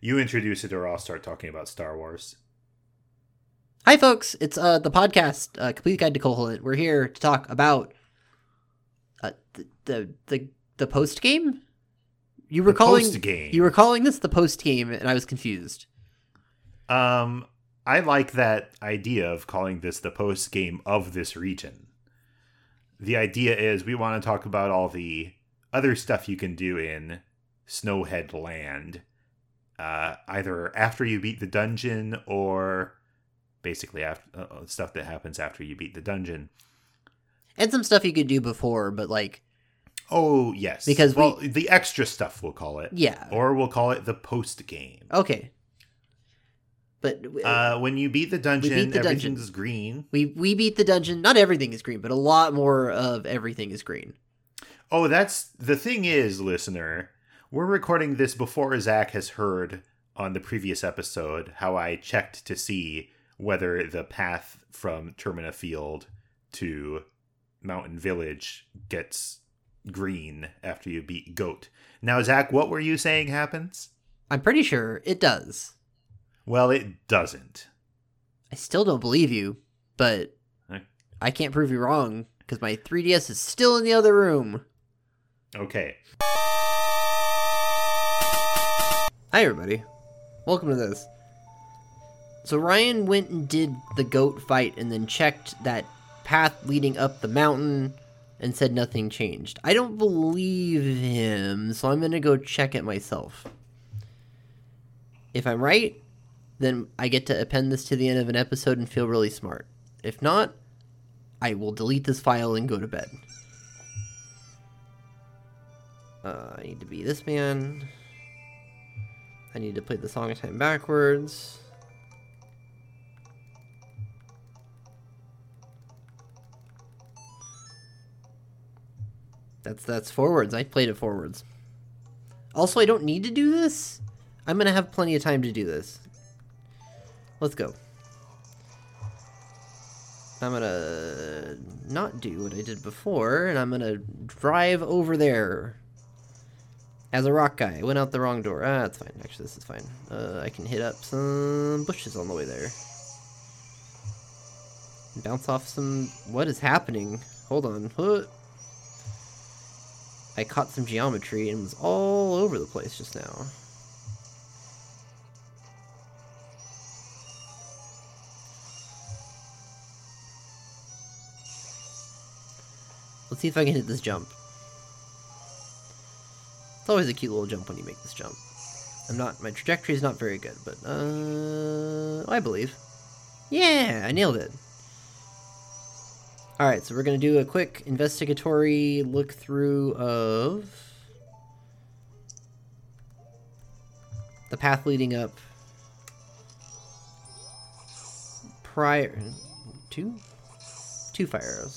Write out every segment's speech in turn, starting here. You introduce it or I'll start talking about Star Wars. Hi, folks. It's the podcast, Complete Guide to Koholint. We're here to talk about the post game. You were calling this the post game, and I was confused. I like that idea of calling this the post game of this region. The idea is we want to talk about all the other stuff you can do in Snowhead Land, either after you beat the dungeon or basically stuff that happens after you beat the dungeon. And some stuff you could do before, but like... Oh, yes. Because the extra stuff, we'll call it. Yeah. Or we'll call it the post-game. Okay. But... when you beat the dungeon, everything's green. We beat the dungeon. Not everything is green, but a lot more of everything is green. Oh, that's... The thing is, listener, we're recording this before Zach has heard on the previous episode how I checked to see whether the path from Termina Field to Mountain Village gets... green after you beat Goat. Now, Zach, what were you saying happens? I'm pretty sure it does. Well, it doesn't. I still don't believe you, but I can't prove you wrong because my 3DS is still in the other room. Okay. Hi, everybody. Welcome to this. So Ryan went and did the Goat fight and then checked that path leading up the mountain and said nothing changed. I don't believe him, so I'm going to go check it myself. If I'm right, then I get to append this to the end of an episode and feel really smart. If not, I will delete this file and go to bed. I need to be this man. I need to play the Song of Time backwards. That's forwards. I played it forwards. Also, I don't need to do this. I'm going to have plenty of time to do this. Let's go. I'm going to not do what I did before, and I'm going to drive over there. As a rock guy. I went out the wrong door. Ah, that's fine. Actually, this is fine. I can hit up some bushes on the way there. Bounce off some... What is happening? Hold on. What? I caught some geometry and was all over the place just now. Let's see if I can hit this jump. It's always a cute little jump when you make this jump. My trajectory is not very good, but I believe. Yeah, I nailed it. All right, so we're going to do a quick investigatory look through of the path leading up prior to two fire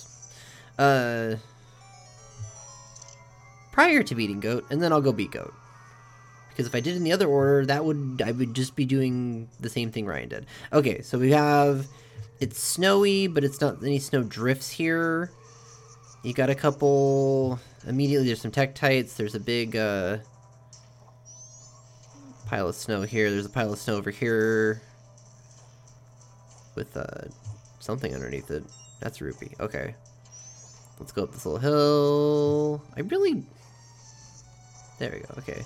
arrows. Prior to beating Goat, and then I'll go beat Goat. Because if I did in the other order, I would just be doing the same thing Ryan did. Okay, so we have... It's snowy, but it's not any snow drifts here. You got a couple... Immediately, there's some tektites. There's a big pile of snow here. There's a pile of snow over here with something underneath it. That's a rupee. Okay. Let's go up this little hill. There we go. Okay.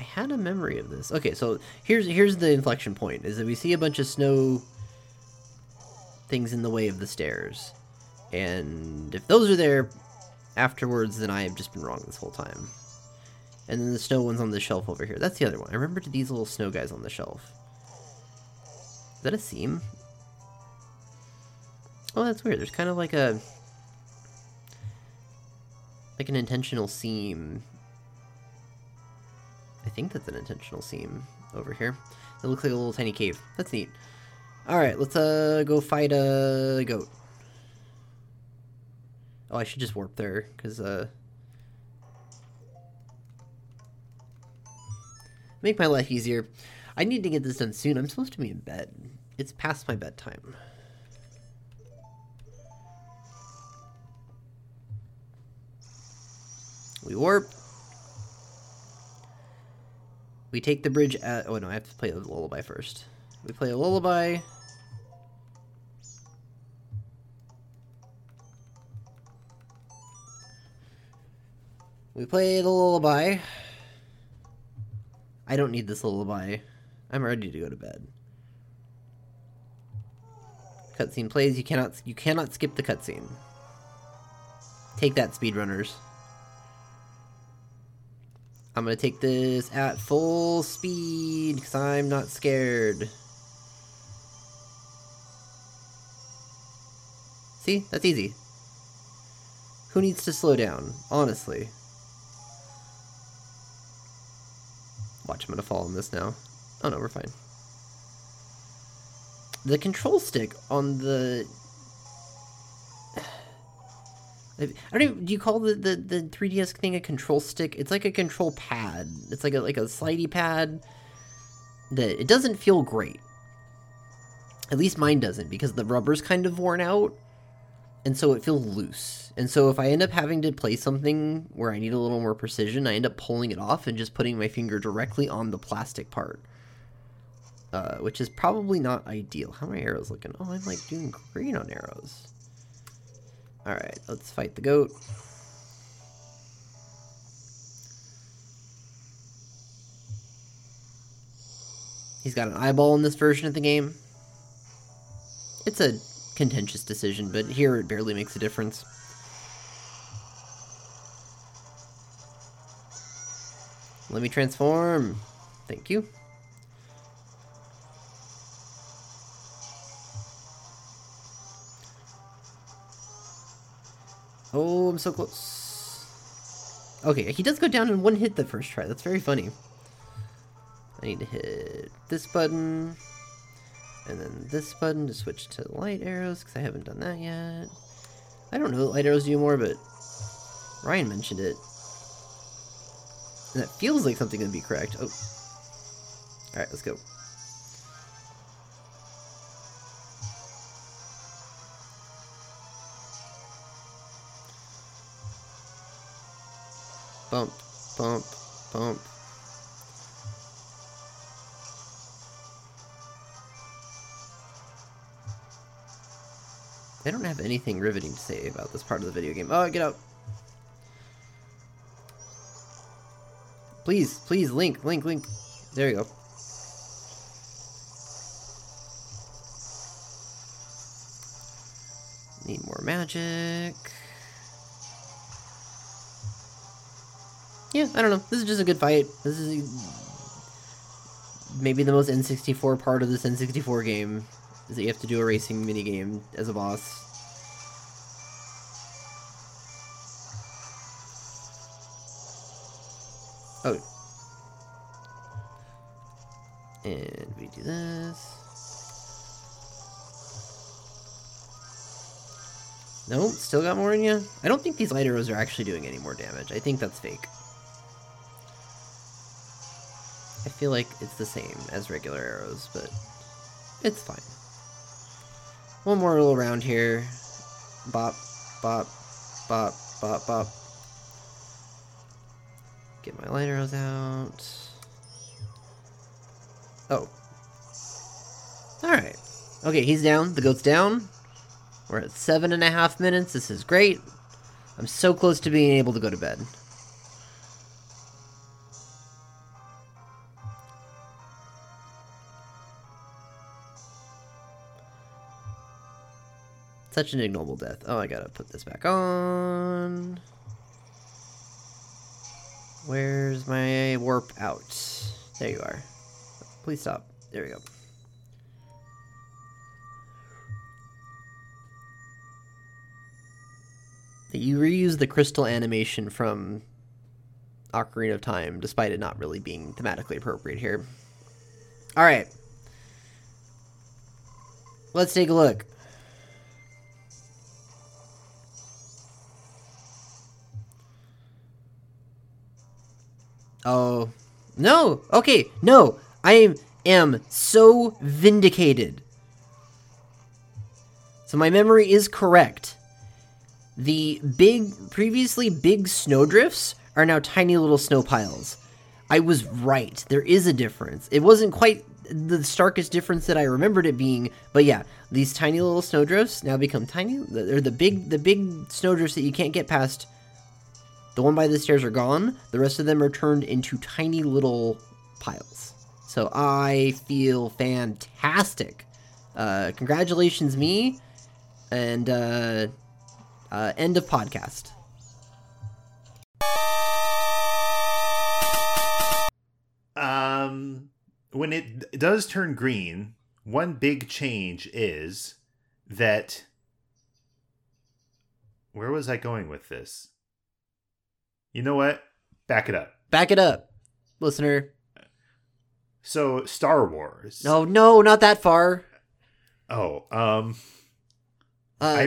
Had a memory of this. Okay, so here's the inflection point, is that we see a bunch of snow things in the way of the stairs. And if those are there afterwards, then I have just been wrong this whole time. And then the snow one's on the shelf over here. That's the other one. I remember these little snow guys on the shelf. Is that a seam? Oh, that's weird. There's kind of like a... like an intentional seam... I think that's an intentional seam over here. It looks like a little tiny cave. That's neat. Alright, let's go fight a goat. Oh, I should just warp there, because make my life easier. I need to get this done soon. I'm supposed to be in bed. It's past my bedtime. We warp. We take the bridge at... Oh, no, I have to play a lullaby first. We play a lullaby. We play the lullaby. I don't need this lullaby. I'm ready to go to bed. Cutscene plays. You cannot skip the cutscene. Take that, speedrunners. I'm gonna take this at full speed because I'm not scared. See? That's easy. Who needs to slow down? Honestly. Watch, I'm gonna fall on this now. Oh no, we're fine. The control stick on the... I don't even, do you call the 3DS thing a control stick? It's like a control pad. It's like a slidey pad. That it doesn't feel great. At least mine doesn't, because the rubber's kind of worn out. And so it feels loose. And so if I end up having to play something where I need a little more precision, I end up pulling it off and just putting my finger directly on the plastic part. Which is probably not ideal. How are my arrows looking? Oh, I'm like doing great on arrows. Alright, let's fight the goat. He's got an eyeball in this version of the game. It's a contentious decision, but here it barely makes a difference. Let me transform. Thank you. Oh, I'm so close. Okay, he does go down in one hit the first try. That's very funny. I need to hit this button. And then this button to switch to light arrows, because I haven't done that yet. I don't know what light arrows do more, but Ryan mentioned it. And that feels like something would be correct. Oh. Alright, let's go. Bump, bump, bump. I don't have anything riveting to say about this part of the video game. Oh, get out! Please, please, Link, Link, Link. There you go. Need more magic. Yeah, I don't know. This is just a good fight. This is maybe the most N64 part of this N64 game, is that you have to do a racing minigame as a boss. Oh. And we do this. Nope, still got more in you. I don't think these light arrows are actually doing any more damage. I think that's fake. I feel like it's the same as regular arrows, but it's fine. One more little round here. Bop, bop, bop, bop, bop. Get my light arrows out. Oh. Alright. Okay, he's down. The goat's down. We're at 7.5 minutes. This is great. I'm so close to being able to go to bed. Such an ignoble death. Oh, I gotta put this back on. Where's my warp out? There you are. Please stop. There we go. You reuse the crystal animation from Ocarina of Time, despite it not really being thematically appropriate here. Alright. Let's take a look. Oh, no. Okay, no. I am so vindicated. So my memory is correct. The previously big snowdrifts are now tiny little snow piles. I was right. There is a difference. It wasn't quite the starkest difference that I remembered it being, but yeah, these tiny little snowdrifts now become tiny. They're the big snowdrifts that you can't get past. The one by the stairs are gone. The rest of them are turned into tiny little piles. So I feel fantastic. Congratulations, me, and end of podcast. When it does turn green, one big change is that... Where was I going with this? You know what? Back it up. Back it up, listener. So, Star Wars. No, not that far. I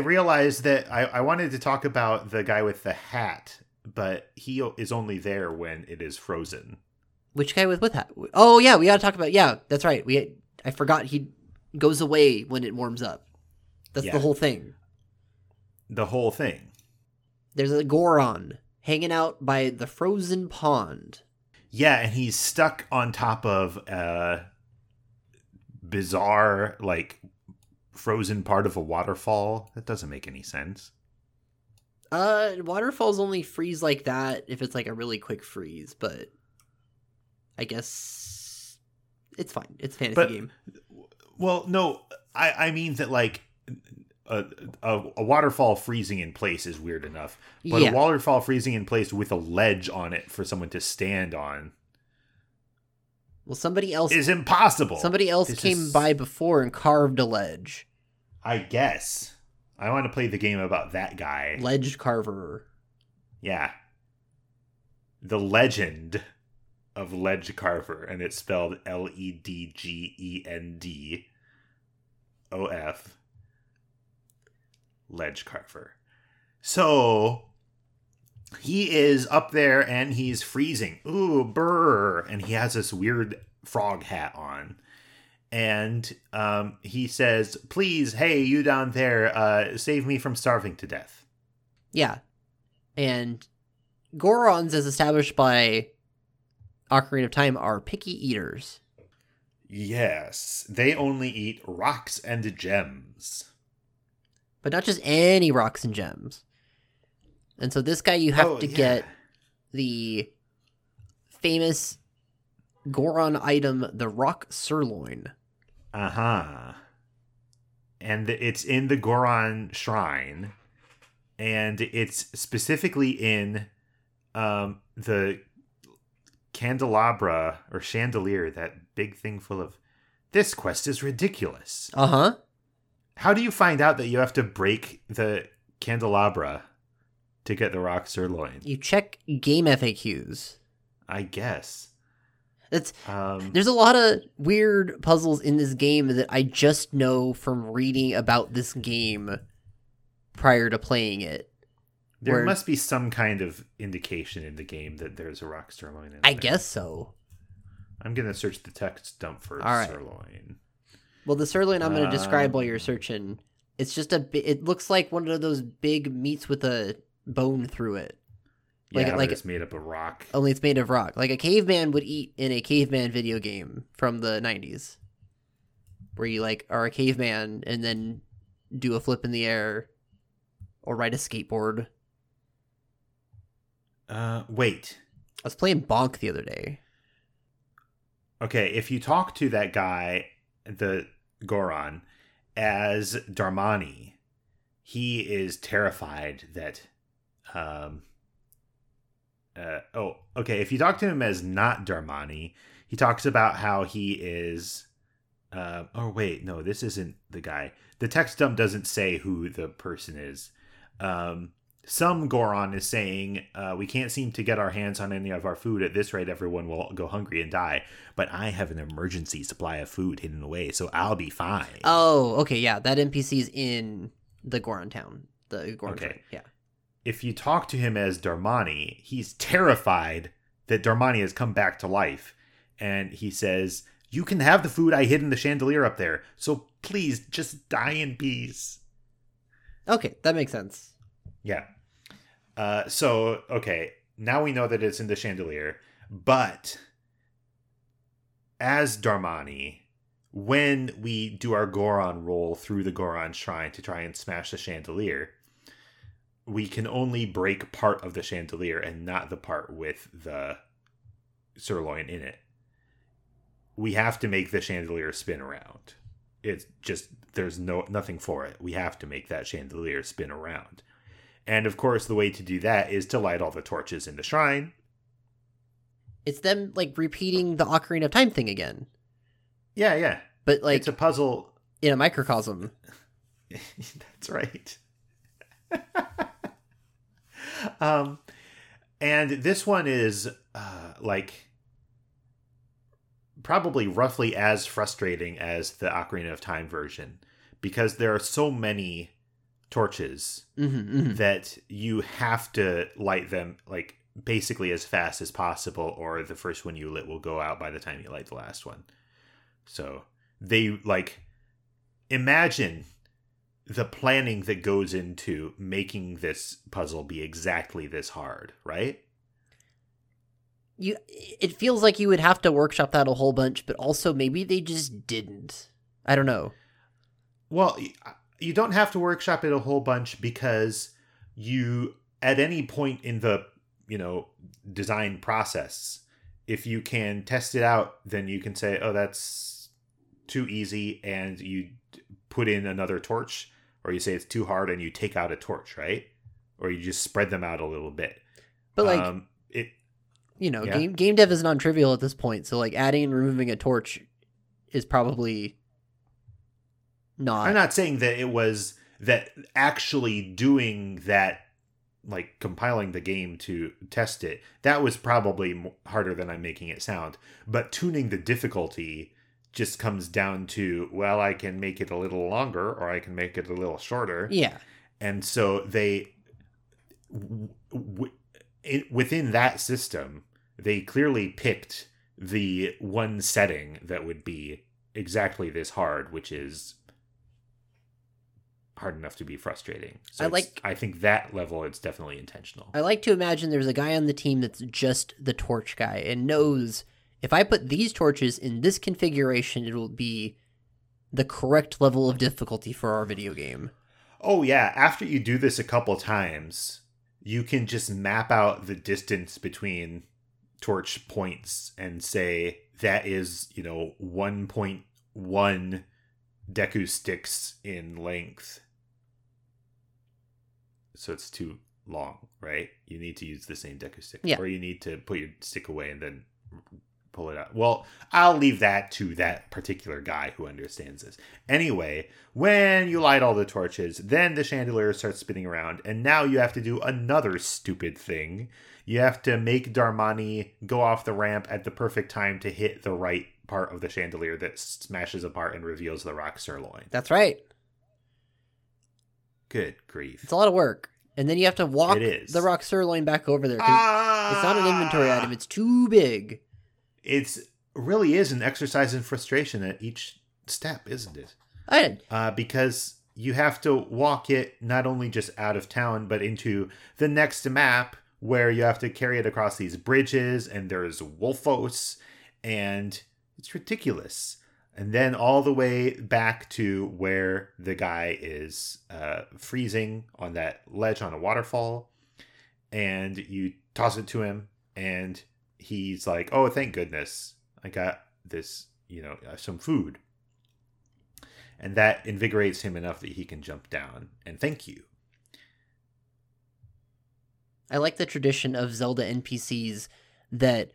realized that I wanted to talk about the guy with the hat, but he is only there when it is frozen. Which guy with what hat? Oh, yeah, we got to talk about... Yeah, that's right. I forgot he goes away when it warms up. That's the whole thing. The whole thing. There's a Goron hanging out by the frozen pond. Yeah, and he's stuck on top of a bizarre, frozen part of a waterfall. That doesn't make any sense. Waterfalls only freeze like that if it's, a really quick freeze, but... I guess it's fine. It's a fantasy game. Well, no, I mean that a waterfall freezing in place is weird enough, but a waterfall freezing in place with a ledge on it for someone to stand on. Well, somebody else is impossible. Somebody else came by before and carved a ledge. I guess I want to play the game about that guy, ledge carver. Yeah, the legend of Ledge Carver, and it's spelled Ledgendorf. Ledge Carver. So he is up there and he's freezing. Ooh, brr. And he has this weird frog hat on. And he says, please, hey, you down there, save me from starving to death. Yeah. And Gorons, as established by Ocarina of Time, are picky eaters. Yes, they only eat rocks and gems. But not just any rocks and gems. And so this guy, you have to get the famous Goron item, the Rock Sirloin. Uh-huh. And it's in the Goron shrine. And it's specifically in the... candelabra or chandelier, that big thing full of this quest is ridiculous. Uh-huh. How do you find out that you have to break the candelabra to get the Rock Sirloin? You check game FAQs, I guess. That's there's a lot of weird puzzles in this game that I just know from reading about this game prior to playing it. There must be some kind of indication in the game that there's a rock sirloin in there. I guess so. I'm going to search the text dump for sirloin. Well, the sirloin I'm going to describe while you're searching. It's just it looks like one of those big meats with a bone through it. But it's made up of rock. Only it's made of rock. Like a caveman would eat in a caveman video game from the 90s. Where you are a caveman and then do a flip in the air or ride a skateboard. Wait. I was playing Bonk the other day. Okay, if you talk to that guy, the Goron, as Darmani, he is terrified that... If you talk to him as not Darmani, he talks about how he is... this isn't the guy. The text dump doesn't say who the person is. Some Goron is saying, we can't seem to get our hands on any of our food. At this rate, everyone will go hungry and die. But I have an emergency supply of food hidden away, so I'll be fine. Oh, okay, yeah. That NPC's in the Goron town. The Goron town, yeah. If you talk to him as Darmani, he's terrified that Darmani has come back to life. And he says, you can have the food I hid in the chandelier up there, so please just die in peace. Okay, that makes sense. Yeah. Now we know that it's in the chandelier, but as Darmani when we do our Goron roll through the Goron shrine to try and smash the chandelier. We can only break part of the chandelier and not the part with the sirloin in it. We have to make the chandelier spin around. It's just, there's nothing for it. We have to make that chandelier spin around. And of course, the way to do that is to light all the torches in the shrine. It's them, like, repeating the Ocarina of Time thing again. Yeah. But, like... it's a puzzle... in a microcosm. That's right. And this one is, probably roughly as frustrating as the Ocarina of Time version, because there are so many torches that you have to light them, like, basically as fast as possible, or the first one you lit will go out by the time you light the last one. So they, like, imagine the planning that goes into making this puzzle be exactly this hard, right? It feels like you would have to workshop that a whole bunch, but also maybe they just didn't. I don't know. Well, you don't have to workshop it a whole bunch because you, at any point in the, design process, if you can test it out, then you can say, oh, that's too easy, and you put in another torch, or you say it's too hard and you take out a torch, right? Or you just spread them out a little bit. But game dev is non-trivial at this point, so like adding and removing a torch is probably not... I'm not saying that it was that actually doing that, like compiling the game to test it, that was probably harder than I'm making it sound. But tuning the difficulty just comes down to, well, I can make it a little longer or I can make it a little shorter. Yeah. And so they... within that system, they clearly picked the one setting that would be exactly this hard, which is hard enough to be frustrating. So I think that level, it's definitely intentional. I like to imagine there's a guy on the team that's just the torch guy and knows, if I put these torches in this configuration, it will be the correct level of difficulty for our video game. Oh, yeah. After you do this a couple times... you can just map out the distance between torch points and say that is, 1.1 Deku sticks in length. So it's too long, right? You need to use the same Deku stick. Yeah. Or you need to put your stick away and then pull it out. Well, I'll leave that to that particular guy who understands this. Anyway, when you light all the torches, then the chandelier starts spinning around, and now you have to do another stupid thing. You have to make Darmani go off the ramp at the perfect time to hit the right part of the chandelier that smashes apart and reveals the rock sirloin. That's right. Good grief. It's a lot of work. And then you have to walk the rock sirloin back over there. It's not an inventory item. It's too big. It really is an exercise in frustration at each step, isn't it? Because you have to walk it not only just out of town, but into the next map where you have to carry it across these bridges, and there's Wolfos, and it's ridiculous. And then all the way back to where the guy is freezing on that ledge on a waterfall, and you toss it to him, and... he's like, oh, thank goodness I got this, some food. And that invigorates him enough that he can jump down and thank you. I like the tradition of Zelda NPCs that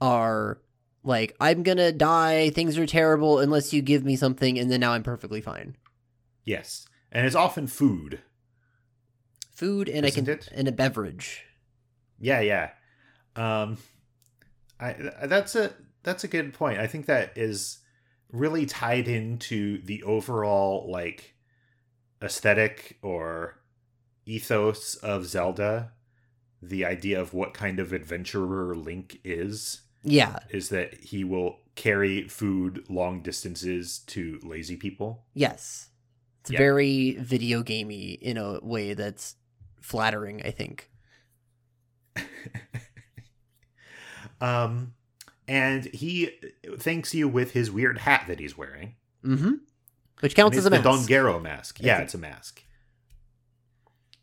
are like, I'm going to die, things are terrible unless you give me something, and then now I'm perfectly fine. Yes. And it's often food. Food and a beverage. Yeah. That's a good point. I think that is really tied into the overall like aesthetic or ethos of Zelda. The idea of what kind of adventurer Link is. Yeah. Is that he will carry food long distances to lazy people. Yes. It's very video gamey in a way that's flattering, I think. And he thanks you with his weird hat that he's wearing. Mm-hmm. Which counts as a mask. It's the Don Gero mask. Yeah, it's a mask.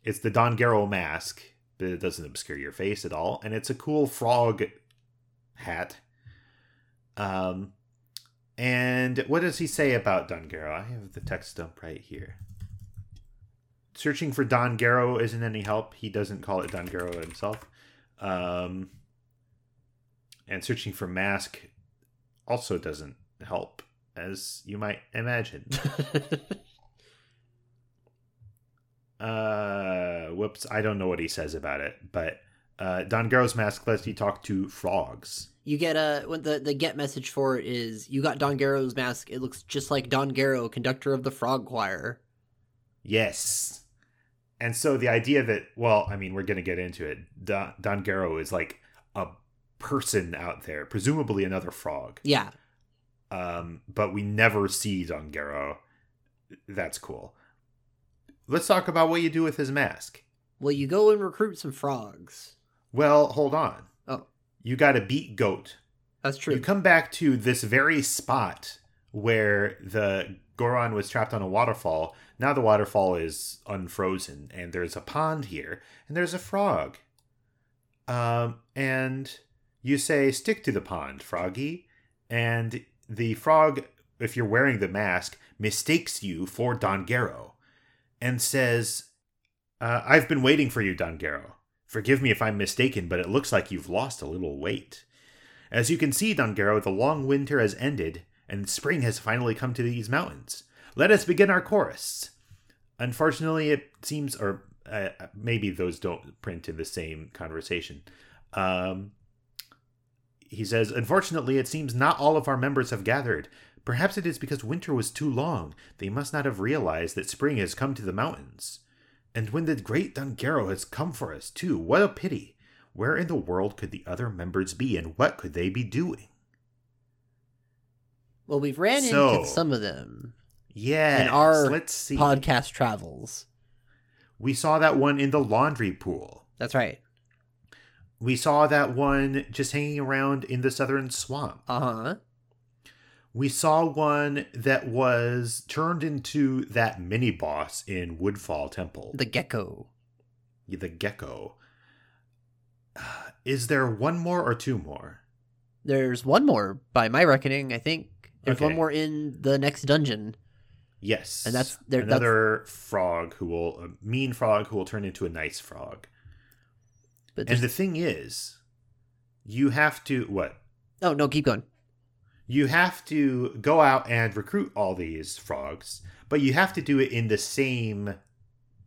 It's the Don Gero mask, but it doesn't obscure your face at all. And it's a cool frog hat. And what does he say about Don Gero? I have the text dump right here. Searching for Don Gero isn't any help. He doesn't call it Don Gero himself. And searching for mask also doesn't help, as you might imagine. Whoops, I don't know what he says about it, but Don Gero's mask lets you talk to frogs. You get the get message for it is, you got Don Gero's mask, it looks just like Don Gero, conductor of the frog choir. Yes. And so the idea that, well, I mean, we're going to get into it. Don Gero is like a person out there, presumably another frog. Yeah. But we never see Don Gero. That's cool. Let's talk about what you do with his mask. Well, you go and recruit some frogs. Well, hold on. Oh. You got to beat Goat. That's true. You come back to this very spot where the Goron was trapped on a waterfall. Now the waterfall is unfrozen, and there's a pond here, and there's a frog. And you say, stick to the pond, froggy. And the frog, if you're wearing the mask, mistakes you for Don Gero and says, I've been waiting for you, Don Gero. Forgive me if I'm mistaken, but it looks like you've lost a little weight. As you can see, Don Gero, the long winter has ended, and spring has finally come to these mountains. Let us begin our chorus. Unfortunately, it seems, or maybe those don't print in the same conversation. He says, unfortunately, it seems not all of our members have gathered. Perhaps it is because winter was too long. They must not have realized that spring has come to the mountains. And when the great Don Gero has come for us, too, what a pity. Where in the world could the other members be, and what could they be doing? Well, we've ran into some of them. Yeah. In our podcast travels. We saw that one in the laundry pool. That's right. We saw that one just hanging around in the southern swamp. Uh-huh. We saw one that was turned into that mini-boss in Woodfall Temple. The gecko. The gecko. Is there one more or two more? There's one more, by my reckoning, I think. There's one more in the next dungeon. Yes. And that's... frog who will... A mean frog who will turn into a nice frog. But and the thing is, you have to... What? Oh, no, keep going. You have to go out and recruit all these frogs, but you have to do it in the same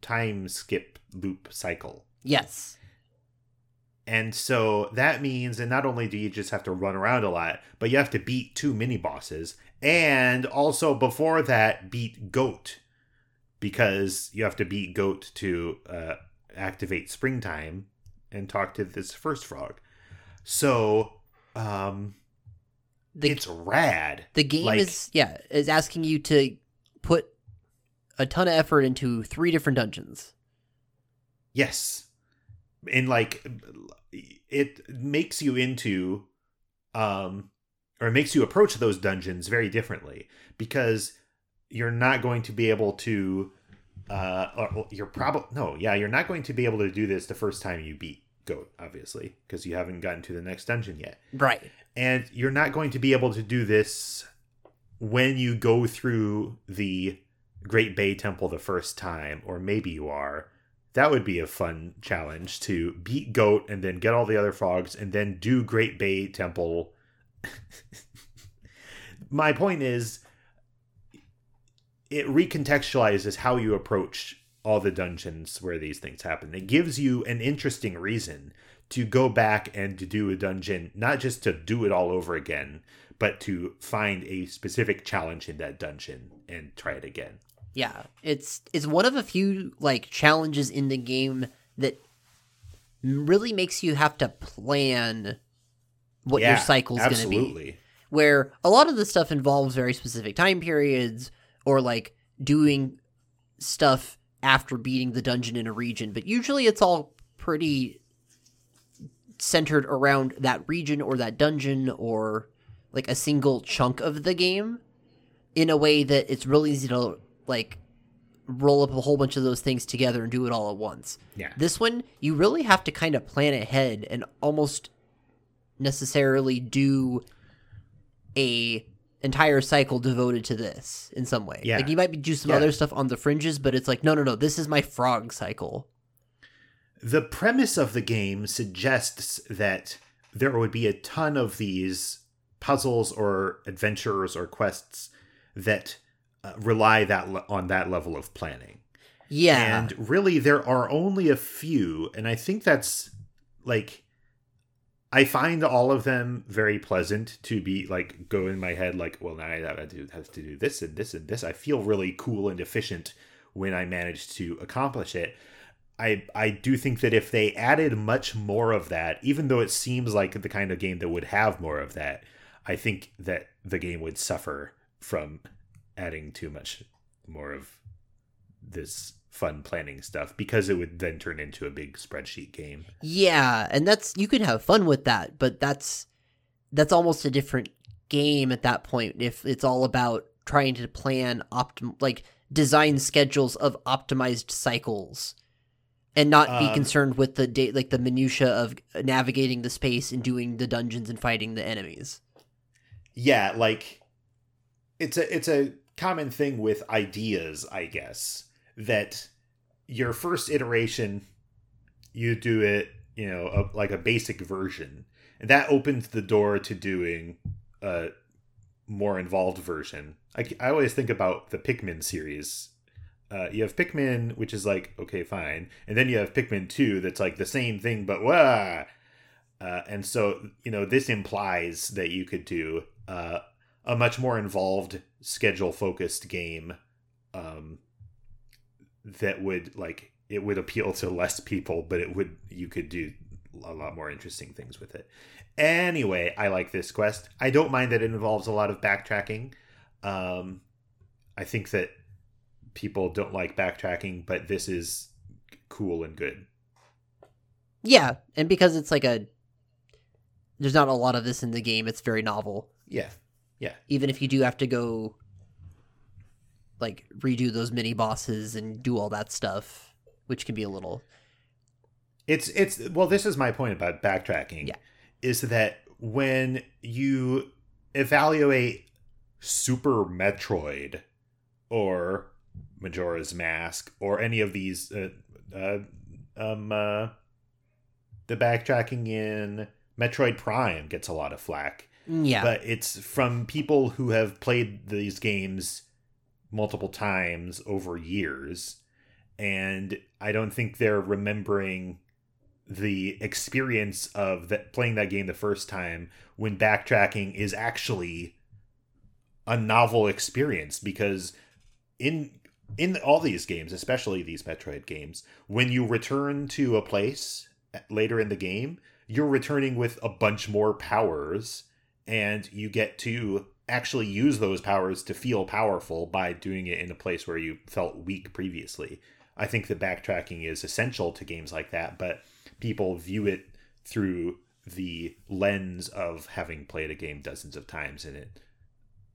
time skip loop cycle. Yes. And so that means that not only do you just have to run around a lot, but you have to beat two mini bosses, and also before that, beat Goat, because you have to beat Goat to activate springtime and talk to this first frog. So, it's rad. The game is asking you to put a ton of effort into three different dungeons. Yes. And it makes you into, or makes you approach those dungeons very differently, because you're not going to be able to, you're not going to be able to do this the first time you beat Goat, obviously, because you haven't gotten to the next dungeon yet. Right. And you're not going to be able to do this when you go through the Great Bay Temple the first time, or maybe you are. That would be a fun challenge, to beat Goat and then get all the other frogs and then do Great Bay Temple. My point is, it recontextualizes how you approach all the dungeons where these things happen. It gives you an interesting reason to go back and to do a dungeon, not just to do it all over again, but to find a specific challenge in that dungeon and try it again. Yeah, it's one of a few challenges in the game that really makes you have to plan what your cycle's going to be. Absolutely. Where a lot of the stuff involves very specific time periods, or doing stuff after beating the dungeon in a region, but usually it's all pretty centered around that region or that dungeon or like a single chunk of the game in a way that it's really easy to like roll up a whole bunch of those things together and do it all at once. Yeah. This one, you really have to kind of plan ahead and almost necessarily do a entire cycle devoted to this in some way. Yeah. Like you might do some other stuff on the fringes, but it's like, no, this is my frog cycle. The premise of the game suggests that there would be a ton of these puzzles or adventures or quests that rely on that level of planning. Yeah. And really there are only a few, and I think that's like I find all of them very pleasant to be like go in my head like, well, now I have to do this and this and this. I feel really cool and efficient when I manage to accomplish it. I do think that if they added much more of that, even though it seems like the kind of game that would have more of that, I think that the game would suffer from adding too much more of this fun planning stuff, because it would then turn into a big spreadsheet game. Yeah, and you could have fun with that, but that's almost a different game at that point if it's all about trying to plan design schedules of optimized cycles and not be concerned with the the minutia of navigating the space and doing the dungeons and fighting the enemies. Yeah, like it's a common thing with ideas, I guess, that your first iteration, you do it, like a basic version. And that opens the door to doing a more involved version. I always think about the Pikmin series. You have Pikmin, which is like, okay, fine. And then you have Pikmin 2 that's like the same thing, but wah! And so, this implies that you could do a much more involved, schedule-focused game that would, it would appeal to less people, but you could do a lot more interesting things with it. Anyway, I like this quest. I don't mind that it involves a lot of backtracking. I think that people don't like backtracking, but this is cool and good. Yeah, and because it's there's not a lot of this in the game, it's very novel. Yeah, yeah. Even if you do have to go redo those mini bosses and do all that stuff, which can be a little... Well, this is my point about backtracking, is that when you evaluate Super Metroid or Majora's Mask or any of these, the backtracking in Metroid Prime gets a lot of flack. Yeah. But it's from people who have played these games multiple times over years, and I don't think they're remembering the experience of playing that game the first time, when backtracking is actually a novel experience, because in all these games, especially these Metroid games, when you return to a place later in the game, you're returning with a bunch more powers, and you get to actually use those powers to feel powerful by doing it in a place where you felt weak previously. I think that backtracking is essential to games like that, but people view it through the lens of having played a game dozens of times, and it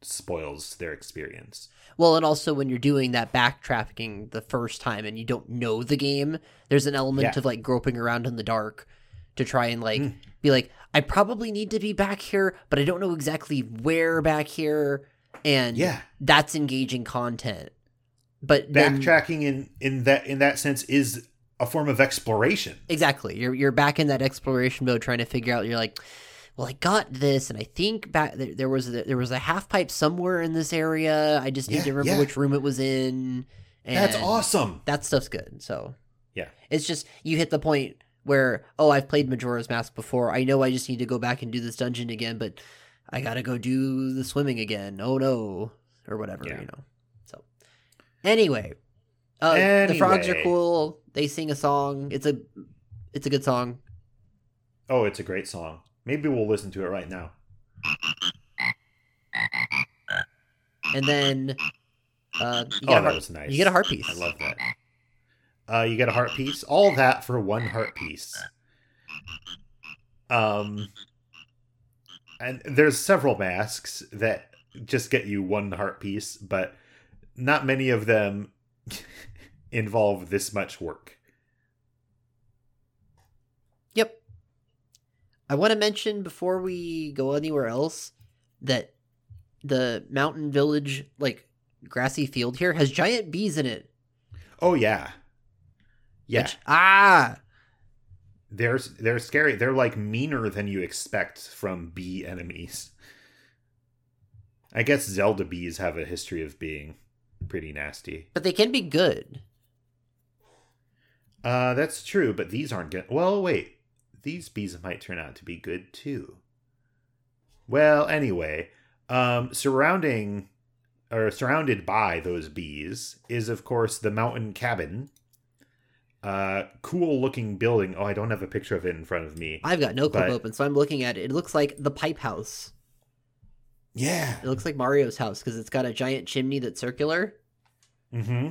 spoils their experience. Well, and also when you're doing that backtracking the first time and you don't know the game, there's an element of groping around in the dark to try and be like, I probably need to be back here, but I don't know exactly where back here. And that's engaging content. But backtracking in that sense is a form of exploration. Exactly. You're back in that exploration mode, trying to figure out, you're like, well, I got this, and I think back there was a half pipe somewhere in this area. I just need to remember which room it was in. And that's awesome. That stuff's good. So it's just, you hit the point where, I've played Majora's Mask before. I know I just need to go back and do this dungeon again, but I gotta go do the swimming again. Oh, no. Or whatever, So, anyway. The frogs are cool. They sing a song. It's a good song. Oh, it's a great song. Maybe we'll listen to it right now. And then... that was nice. You get a heart piece. I love that. You get a heart piece. All that for one heart piece. And there's several masks that just get you one heart piece, but not many of them involve this much work. Yep. I want to mention before we go anywhere else that the mountain village, like, grassy field here has giant bees in it. Oh, yeah. Yeah. Which, They're scary. They're, like, meaner than you expect from bee enemies. I guess Zelda bees have a history of being pretty nasty. But they can be good. That's true, but these aren't good. Well, wait. These bees might turn out to be good, too. Well, anyway, surrounded by those bees is, of course, the mountain cabin. Cool-looking building. Oh, I don't have a picture of it in front of me. I've got no clip open, so I'm looking at it. It looks like the pipe house. Yeah. It looks like Mario's house, because it's got a giant chimney that's circular. Mm-hmm.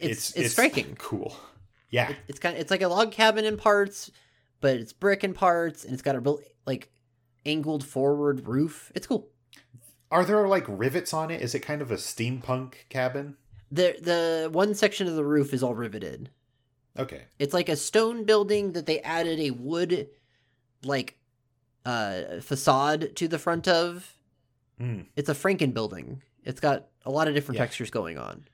It's striking. Cool. Yeah. It's like a log cabin in parts, but it's brick in parts, and it's got a real, like, angled forward roof. It's cool. Are there, like, rivets on it? Is it kind of a steampunk cabin? The one section of the roof is all riveted. Okay. It's like a stone building that they added a wood, like, facade to the front of. Mm. It's a Franken building. It's got a lot of different textures going on.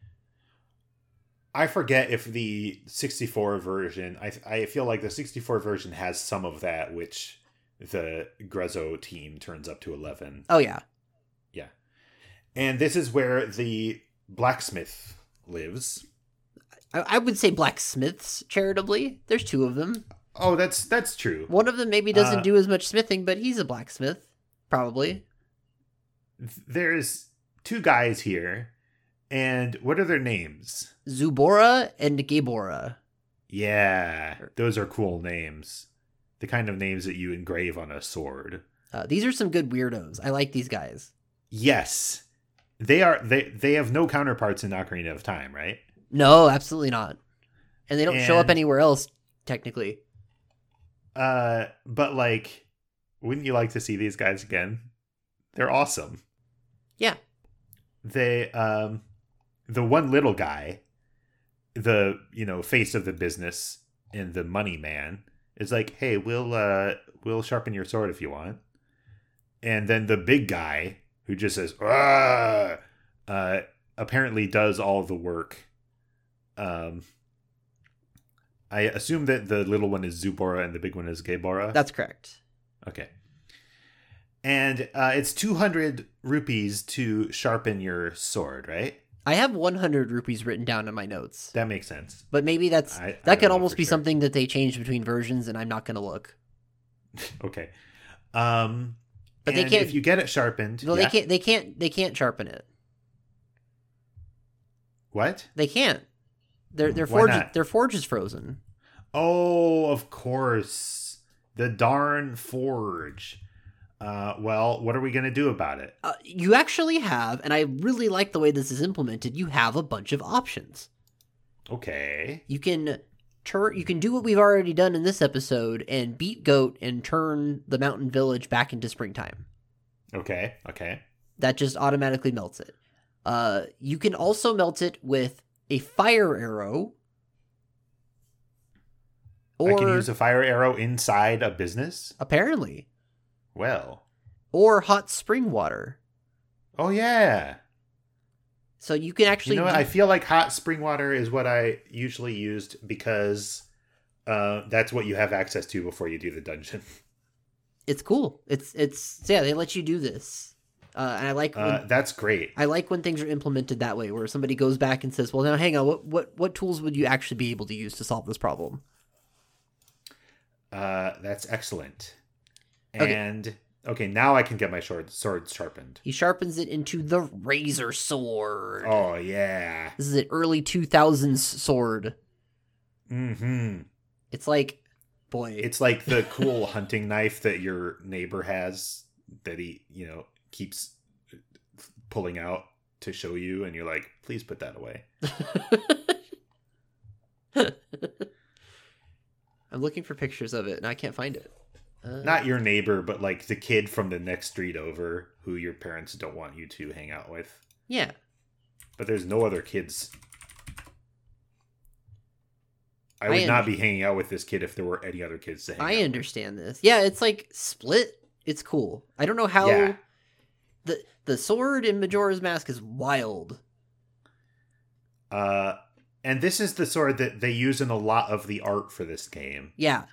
I forget if the 64 version, I feel like the 64 version has some of that, which the Grezzo team turns up to 11. Oh, yeah. Yeah. And this is where the blacksmith lives. I would say blacksmiths charitably. There's two of them. Oh, that's true. One of them maybe doesn't do as much smithing, but he's a blacksmith, probably. There's two guys here, and what are their names? Zubora and Gabora. Yeah, those are cool names. The kind of names that you engrave on a sword. These are some good weirdos. I like these guys. Yes. They have no counterparts in Ocarina of Time, right? No, absolutely not. And they don't show up anywhere else, technically. But, like, wouldn't you like to see these guys again? They're awesome. Yeah. They, the one little guy, the, you know, face of the business and the money man is like, hey, we'll sharpen your sword if you want. And then the big guy, who just says, apparently does all the work. I assume that the little one is Zubora and the big one is Gabora. That's correct. Okay. And it's 200 rupees to sharpen your sword, right? I have 100 rupees written down in my notes. That makes sense. But maybe that could almost be something that they change between versions, and I'm not going to look. Okay. But and they can't. If you get it sharpened, well, They can't. They can't sharpen it. What? They can't. Their forge. Not? Their forge is frozen. Oh, of course, the darn forge. Well, what are we going to do about it? You actually have, and I really like the way this is implemented. You have a bunch of options. Okay. You can You can do what we've already done in this episode and beat Goat and turn the mountain village back into springtime. Okay. That just automatically melts it. You can also melt it with a fire arrow. Or I can use a fire arrow inside a business? Apparently. Well. Or hot spring water. Oh, yeah. So you can actually... You know what? I feel like hot spring water is what I usually used because that's what you have access to before you do the dungeon. It's cool. It's yeah, they let you do this. And I like... that's great. I like when things are implemented that way, where somebody goes back and says, well, now hang on, what tools would you actually be able to use to solve this problem? That's excellent. And... Okay. Okay, now I can get my sword sharpened. He sharpens it into the Razor Sword. Oh, yeah. This is an early 2000s sword. Mm-hmm. It's like, boy. It's like the cool hunting knife that your neighbor has that he, you know, keeps pulling out to show you. And you're like, please put that away. I'm looking for pictures of it, and I can't find it. Not your neighbor, but like the kid from the next street over who your parents don't want you to hang out with. Yeah. But there's no other kids. I would not be hanging out with this kid if there were any other kids to hang out with. I understand this. Yeah, it's like split. It's cool. I don't know how... Yeah. The sword in Majora's Mask is wild. And this is the sword that they use in a lot of the art for this game. Yeah.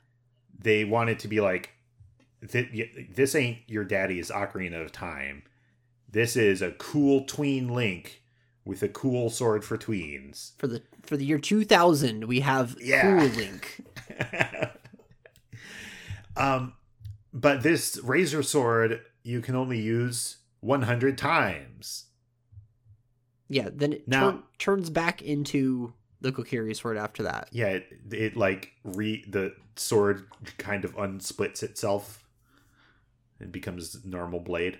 They want it to be like, this ain't your daddy's Ocarina of Time. This is a cool tween Link with a cool sword for tweens. For the year 2000, we have cool Link. But this Razor Sword, you can only use 100 times. Yeah, then it turns back into the Kokiri Sword after that. Yeah, the sword kind of unsplits itself and becomes normal blade.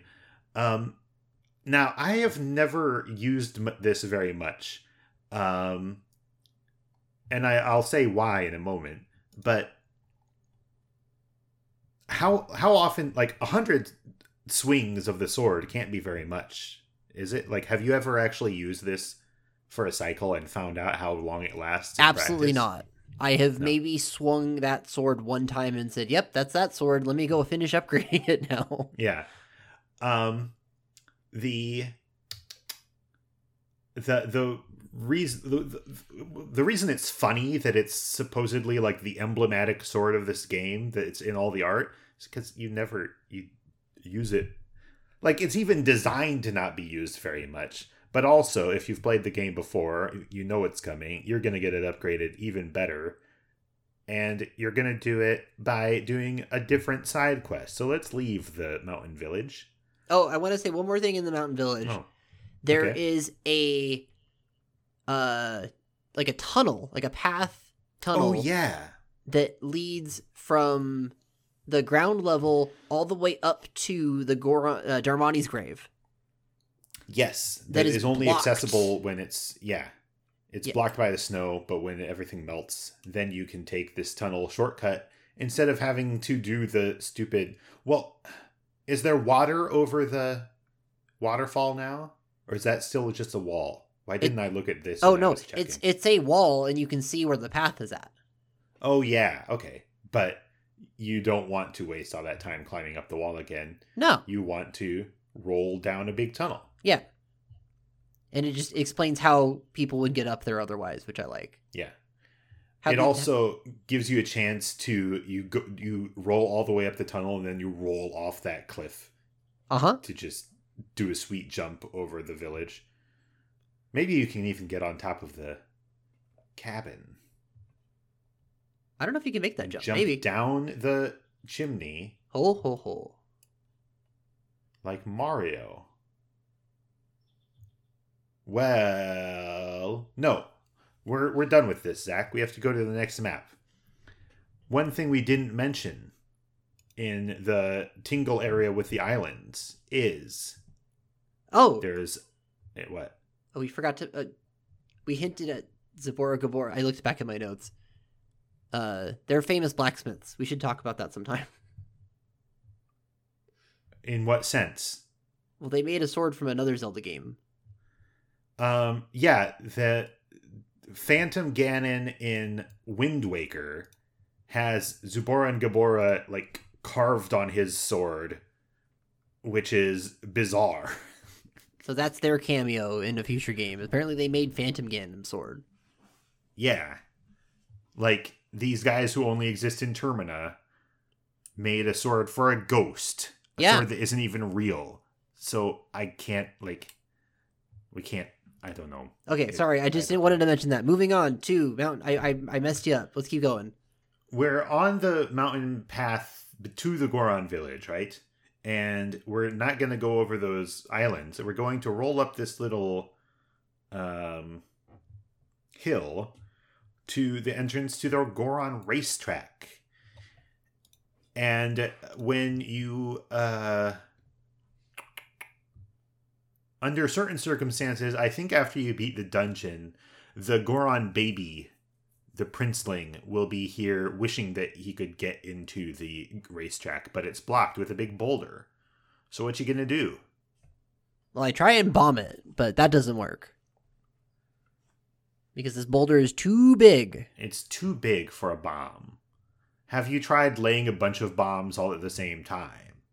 Now, I have never used this very much. And I'll say why in a moment. But how often, like 100 swings of the sword can't be very much. Is it? Like, have you ever actually used this for a cycle and found out how long it lasts? Absolutely not. I have maybe swung that sword one time and said, yep, that's that sword. Let me go finish upgrading it now. Yeah. The reason it's funny that it's supposedly like the emblematic sword of this game, that it's in all the art, is because you never use it. Like, it's even designed to not be used very much. But also, if you've played the game before, you know it's coming. You're going to get it upgraded even better. And you're going to do it by doing a different side quest. So let's leave the Mountain Village. Oh, I want to say one more thing in the Mountain Village. Oh, okay. There is a, like a tunnel, like a path tunnel. Oh, yeah. That leads from the ground level all the way up to the Goron, Darmani's grave. Yes, that is only blocked. Accessible when it's blocked by the snow, but when everything melts, then you can take this tunnel shortcut instead of having to do the stupid... Well, is there water over the waterfall now? Or is that still just a wall? Why didn't I look at this? Oh, no, it's a wall, and you can see where the path is at. Oh, yeah, okay. But you don't want to waste all that time climbing up the wall again. No. You want to roll down a big tunnel. Yeah. And it just explains how people would get up there otherwise, which I like. Yeah. It also gives you a chance to, you roll all the way up the tunnel and then you roll off that cliff. Uh-huh. To just do a sweet jump over the village. Maybe you can even get on top of the cabin. I don't know if you can make that jump. Maybe. Down the chimney. Ho, ho, ho. Like Mario. Well, no, we're done with this, Zach. We have to go to the next map. One thing we didn't mention in the Tingle area with the islands is... Oh. There's... What? Oh, we forgot to... we hinted at Zubora Gabora. I looked back at my notes. They're famous blacksmiths. We should talk about that sometime. In what sense? Well, they made a sword from another Zelda game. Yeah, the Phantom Ganon in Wind Waker has Zubora and Gabora like carved on his sword, which is bizarre. So that's their cameo in a future game. Apparently they made Phantom Ganon's sword. Yeah. Like, these guys who only exist in Termina made a sword for a ghost. A sword that isn't even real. So I can't, like, we can't. I don't know. Okay, sorry. I just wanted to mention that. Moving on to Mountain. I messed you up. Let's keep going. We're on the mountain path to the Goron village, right? And we're not going to go over those islands. We're going to roll up this little hill to the entrance to the Goron racetrack. And when you... under certain circumstances, I think after you beat the dungeon, the Goron baby the princeling will be here wishing that he could get into the racetrack, but it's blocked with a big boulder. So what you gonna do? Well, I try and bomb it, but that doesn't work. Because this boulder is too big. It's too big for a bomb. Have you tried laying a bunch of bombs all at the same time?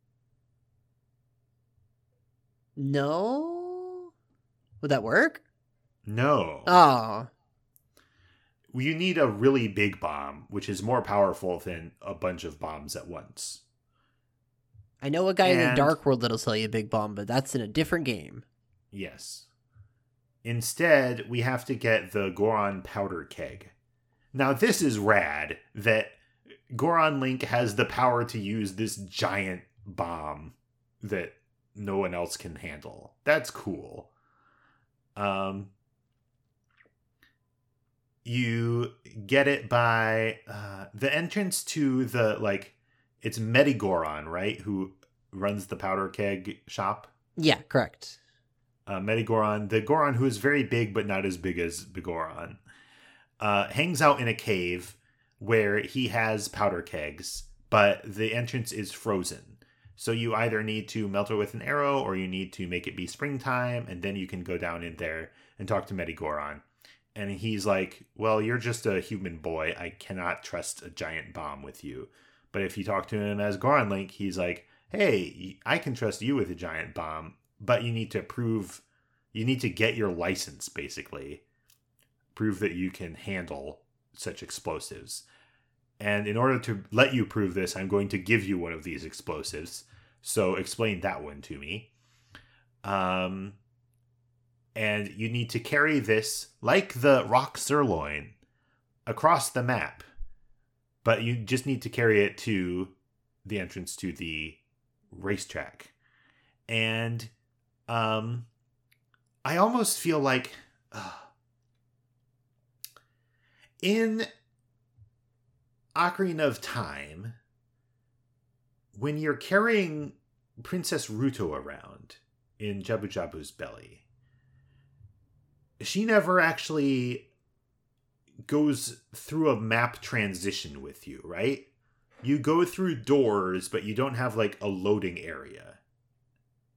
No. Would that work? No. Oh. You need a really big bomb, which is more powerful than a bunch of bombs at once. I know a guy in the Dark World that'll sell you a big bomb, but that's in a different game. Yes. Instead, we have to get the Goron Powder Keg. Now, this is rad that Goron Link has the power to use this giant bomb that no one else can handle. That's cool. You get it by the entrance to the, like, it's Medigoron, right? Who runs the Powder Keg shop? Yeah, correct. Medigoron, the Goron who is very big but not as big as Bigoron, hangs out in a cave where he has powder kegs, but the entrance is frozen. So you either need to melt it with an arrow or you need to make it be springtime, and then you can go down in there and talk to Medigoron. And he's like, well, you're just a human boy. I cannot trust a giant bomb with you. But if you talk to him as Goron Link, he's like, hey, I can trust you with a giant bomb. But you need to prove, you need to get your license, basically. Prove that you can handle such explosives. And in order to let you prove this, I'm going to give you one of these explosives. So explain that one to me. And you need to carry this, like the Rock Sirloin, across the map. But you just need to carry it to the entrance to the racetrack. And I almost feel like in Ocarina of Time, when you're carrying Princess Ruto around in Jabu Jabu's belly, she never actually goes through a map transition with you, right? You go through doors, but you don't have, like, a loading area.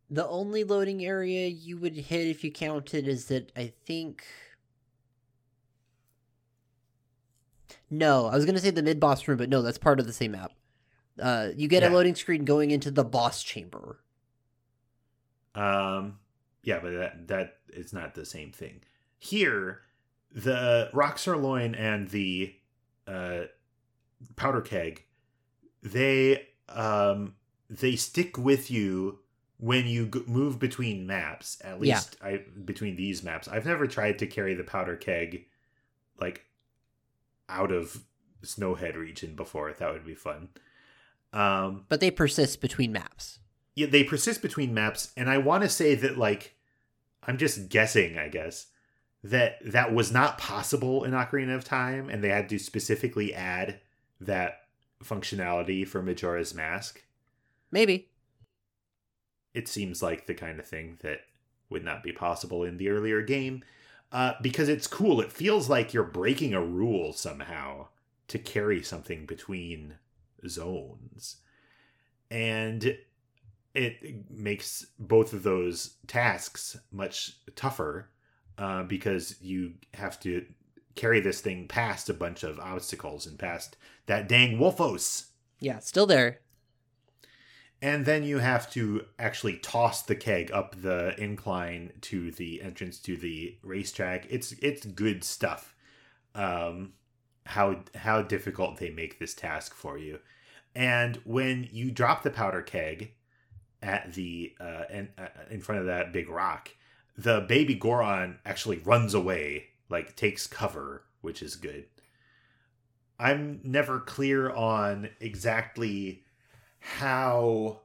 The only loading area you would hit if you counted is that, I think... No, I was going to say the mid-boss room, but no, that's part of the same map. You get a loading screen going into the boss chamber. Yeah, but that is not the same thing. Here, the Rock Sirloin and the Powder Keg, they stick with you when you move between maps. At least between these maps. I've never tried to carry the Powder Keg like out of Snowhead region before. That would be fun. But they persist between maps. Yeah, they persist between maps, and I want to say that, like, I'm just guessing, I guess, that was not possible in Ocarina of Time, and they had to specifically add that functionality for Majora's Mask. Maybe. It seems like the kind of thing that would not be possible in the earlier game, because it's cool. It feels like you're breaking a rule somehow to carry something between zones. And it makes both of those tasks much tougher because you have to carry this thing past a bunch of obstacles and past that dang Wolfos. Yeah, still there. And then you have to actually toss the keg up the incline to the entrance to the racetrack. It's good stuff. How difficult they make this task for you. And when you drop the powder keg at the in front of that big rock, the baby Goron actually runs away, like takes cover, which is good. I'm never clear on exactly how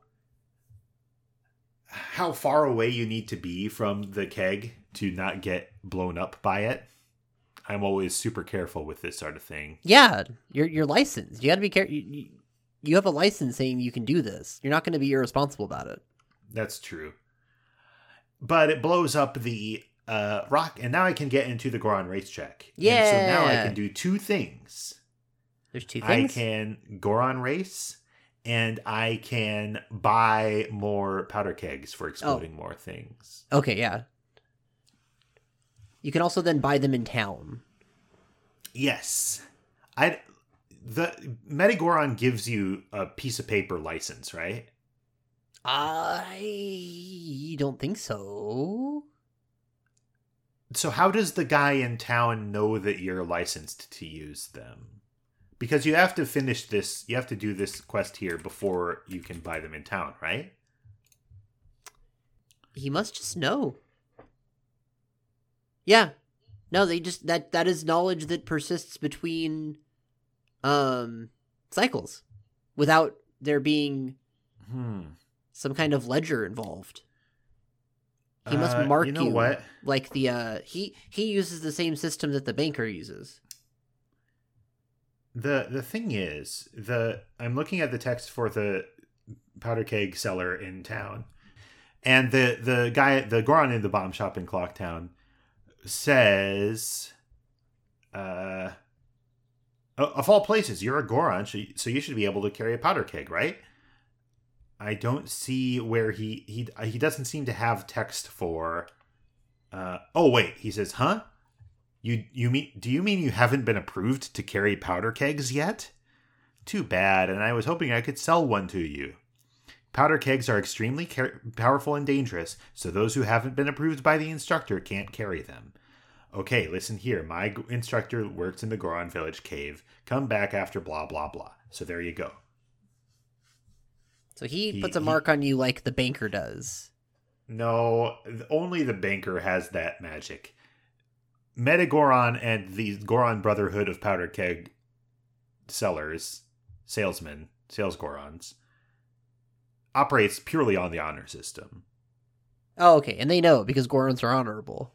far away you need to be from the keg to not get blown up by it. I'm always super careful with this sort of thing. Yeah, you're licensed. You got to be careful. You have a license saying you can do this. You're not going to be irresponsible about it. That's true. But it blows up the rock, and now I can get into the Goron racetrack. Yeah. And so now I can do two things. There's two things. I can Goron race, and I can buy more powder kegs for exploding more things. Okay, yeah. You can also then buy them in town. Yes. The Medigoron gives you a piece of paper license, right? I don't think so. So how does the guy in town know that you're licensed to use them? Because you have to finish this. You have to do this quest here before you can buy them in town, right? He must just know. Yeah. No, they just that is knowledge that persists between cycles without there being some kind of ledger involved. He must mark what? Like the he uses the same system that the banker uses. The thing is, I'm looking at the text for the powder keg seller in town. And the guy, the Goron in the bomb shop in Clocktown says, of all places, you're a Goron, so you should be able to carry a powder keg, right? I don't see where he doesn't seem to have text for, he says, huh? Do you mean you haven't been approved to carry powder kegs yet? Too bad, and I was hoping I could sell one to you. Powder kegs are extremely powerful and dangerous, so those who haven't been approved by the instructor can't carry them. Okay, listen here. My instructor works in the Goron village cave. Come back after blah, blah, blah. So there you go. So he puts a mark on you like the banker does. No, only the banker has that magic. Medigoron and the Goron Brotherhood of Powder Keg sales Gorons, operates purely on the honor system. Oh, okay. And they know because Gorons are honorable.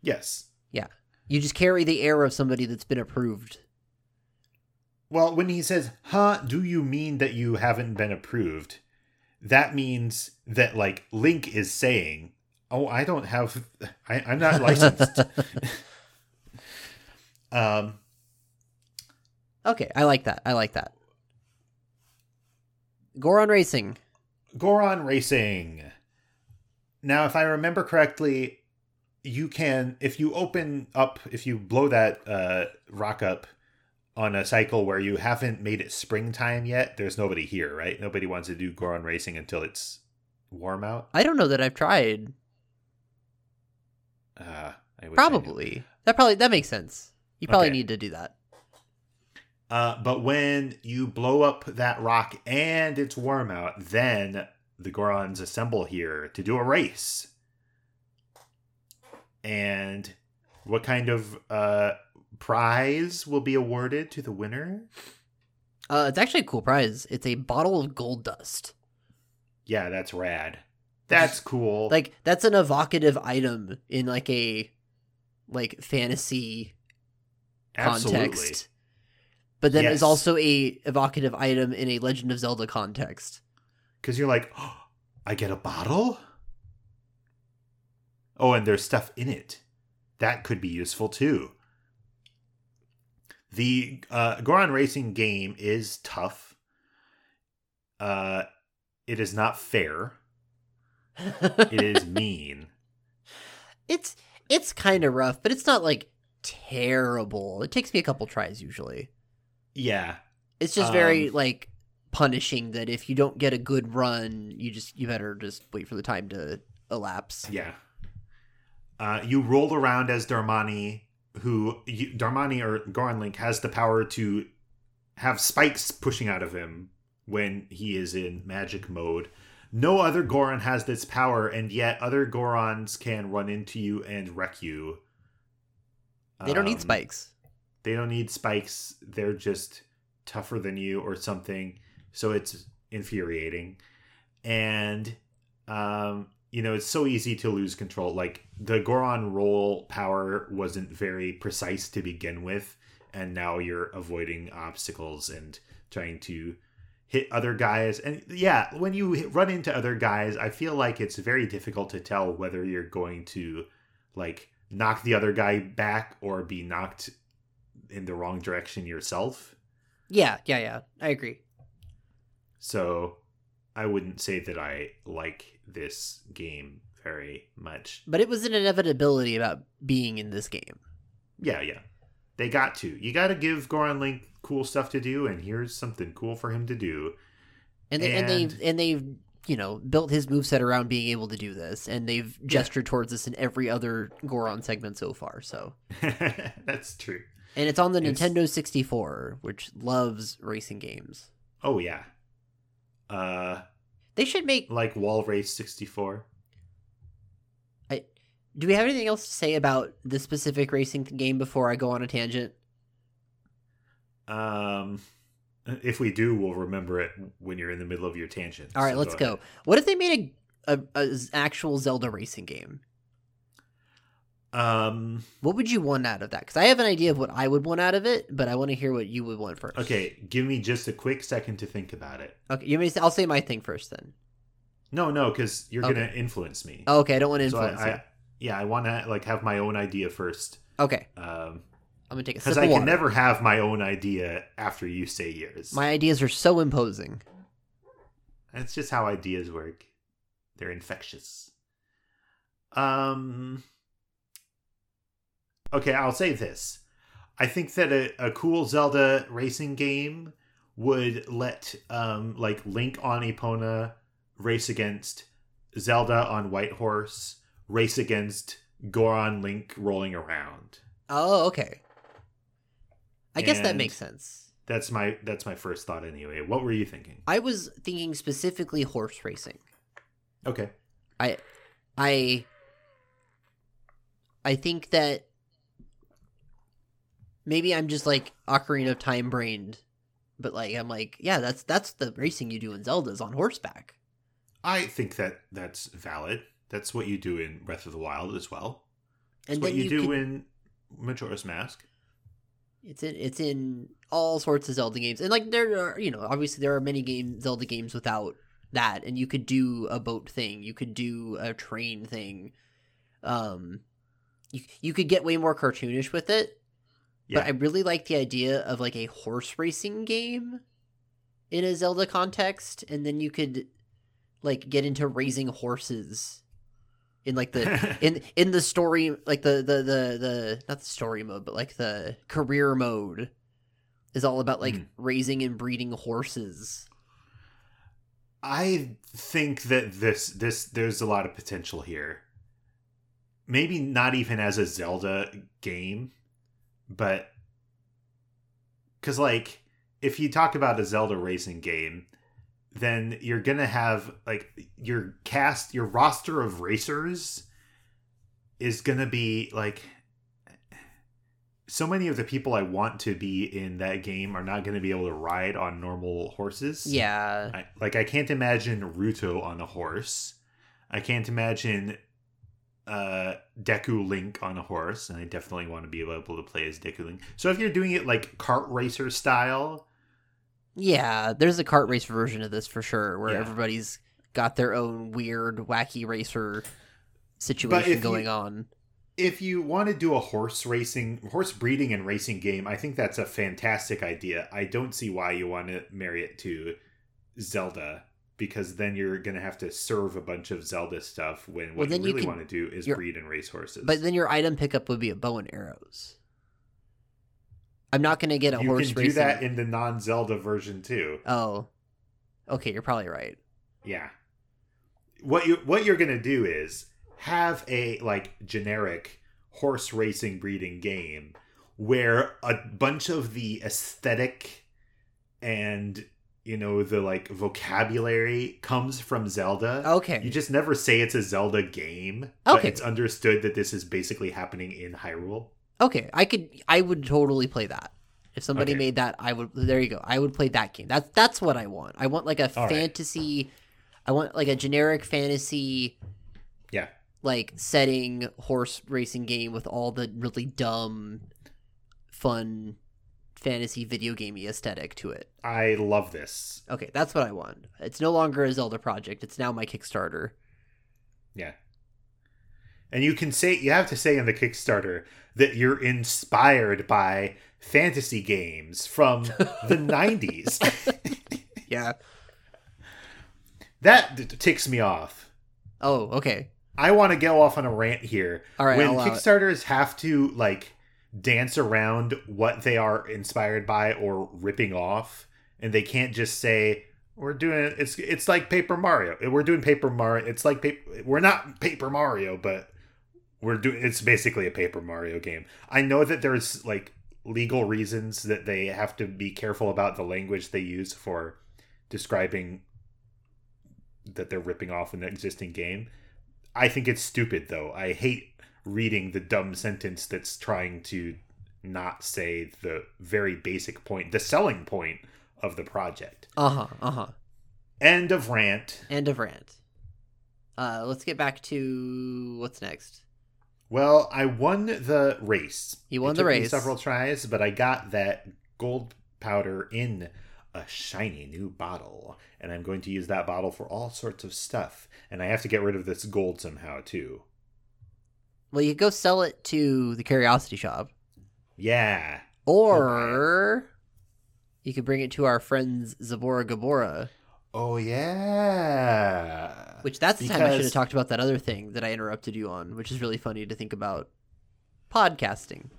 Yes. Yeah. You just carry the air of somebody that's been approved. Well, when he says, huh, do you mean that you haven't been approved? That means that, like, Link is saying, oh, I don't have... I'm not licensed. Okay, I like that. Goron Racing. Now, if I remember correctly, you can... If you blow that rock up on a cycle where you haven't made it springtime yet, there's nobody here, right? Nobody wants to do Goron Racing until it's warm out. I don't know that I've tried. That makes sense. You probably need to do that. But when you blow up that rock and it's warm out, then the Gorons assemble here to do a race. And what kind of prize will be awarded to the winner? It's actually a cool prize. It's a bottle of gold dust. Yeah, that's rad. That's cool. Like, that's an evocative item in like a fantasy context. Absolutely. But then it's also a evocative item in a Legend of Zelda context. Because you're like, oh, I get a bottle? Oh, and there's stuff in it. That could be useful too. The Goron Racing game is tough. It is not fair. It is mean. It's kind of rough, but it's not like terrible. It takes me a couple tries usually. Yeah. It's just very punishing that if you don't get a good run, you better just wait for the time to elapse. Yeah. You roll around as Darmani. Darmani or Goron Link has the power to have spikes pushing out of him when he is in magic mode. No other Goron has this power, and yet other Gorons can run into you and wreck you. They don't need spikes. They don't need spikes. They're just tougher than you or something. So it's infuriating. And, it's so easy to lose control. Like, the Goron roll power wasn't very precise to begin with, and now you're avoiding obstacles and trying to hit other guys. And yeah, when you run into other guys, I feel like it's very difficult to tell whether you're going to like knock the other guy back or be knocked in the wrong direction yourself. Yeah. I agree. So I wouldn't say that I like this game very much. But it was an inevitability about being in this game. Yeah. They got to. You got to give Goron Link cool stuff to do, and here's something cool for him to do. And they've built his moveset around being able to do this, and they've gestured towards this in every other Goron segment so far, so. That's true. And it's on the Nintendo 64, which loves racing games. Oh, yeah. They should make... Like Wall Race 64. Do we have anything else to say about this specific racing game before I go on a tangent? If we do, we'll remember it when you're in the middle of your tangent. All right, so let's go. What if they made a actual Zelda racing game? What would you want out of that? Because I have an idea of what I would want out of it, but I want to hear what you would want first. Okay, give me just a quick second to think about it. Okay, I'll say my thing first then. No, because you're going to influence me. Oh, okay, I don't want to influence you. Yeah, I want to have my own idea first. Okay. I'm going to take a sip of water. Because I can never have my own idea after you say yours. My ideas are so imposing. That's just how ideas work. They're infectious. Okay, I'll say this. I think that a cool Zelda racing game would let Link on Epona race against Zelda on White Horse, race against Goron Link rolling around. Oh, okay. I guess that makes sense. That's my first thought anyway. What were you thinking? I was thinking specifically horse racing. Okay. I think that maybe I'm just Ocarina of Time brained, but yeah, that's the racing you do in Zelda's on horseback. I think that that's valid. That's what you do in Breath of the Wild as well. That's what you do in Majora's Mask. It's in all sorts of Zelda games, and there are obviously there are many Zelda games without that, and you could do a boat thing, you could do a train thing, you could get way more cartoonish with it. Yeah. But I really like the idea of a horse racing game in a Zelda context, and then you could get into raising horses in the in the story, the not the story mode, but the career mode is all about raising and breeding horses. I think that this there's a lot of potential here. Maybe not even as a Zelda game. But, because, if you talk about a Zelda racing game, then you're going to have, your roster of racers is going to be, so many of the people I want to be in that game are not going to be able to ride on normal horses. Yeah. I can't imagine Ruto on a horse. I can't imagine... Deku Link on a horse, and I definitely want to be able to play as Deku Link. So if you're doing it kart racer style, yeah, there's a kart racer version of this for sure, where everybody's got their own weird, wacky racer situation going on. If you want to do a horse breeding and racing game, I think that's a fantastic idea. I don't see why you want to marry it to Zelda, because then you're going to have to serve a bunch of Zelda stuff when what you really want to do is breed and race horses. But then your item pickup would be a bow and arrows. I'm not going to get a horse racing. You can do that in the non-Zelda version too. Oh. Okay, you're probably right. Yeah. What you're going to do is have a generic horse racing breeding game where a bunch of the aesthetic and the vocabulary comes from Zelda. Okay. You just never say it's a Zelda game. Okay. But it's understood that this is basically happening in Hyrule. Okay. I would totally play that. If somebody made that, there you go. I would play that game. That's what I want. I want a generic fantasy. Yeah. Setting horse racing game with all the really dumb, fun fantasy video gamey aesthetic to it. I love this. Okay, that's what I want. It's no longer a Zelda project. It's now my Kickstarter. Yeah. And you can say, you have to say in the Kickstarter that you're inspired by fantasy games from the 90s. Yeah. That ticks me off. Oh, okay. I want to go off on a rant here. All right. When Kickstarters have to, like, dance around what they are inspired by or ripping off, and they can't just say, we're doing it. It's like Paper Mario. We're doing Paper Mario. It's like we're not Paper Mario, but we're doing. It's basically a Paper Mario game. I know that there's like legal reasons that they have to be careful about the language they use for describing that they're ripping off an existing game. I think it's stupid though. I hate reading the dumb sentence that's trying to not say the very basic point, the selling point of the project. End of rant. Let's get back to what's next. Well, I won the race. You won the race. It took me several tries, but I got that gold powder in a shiny new bottle, and I'm going to use that bottle for all sorts of stuff. And I have to get rid of this gold somehow too. Well, you go sell it to the curiosity shop. Yeah. Or okay. You could bring it to our friends Zubora Gabora. Oh, yeah. Which that's the time I should have talked about that other thing that I interrupted you on, which is really funny to think about. Podcasting.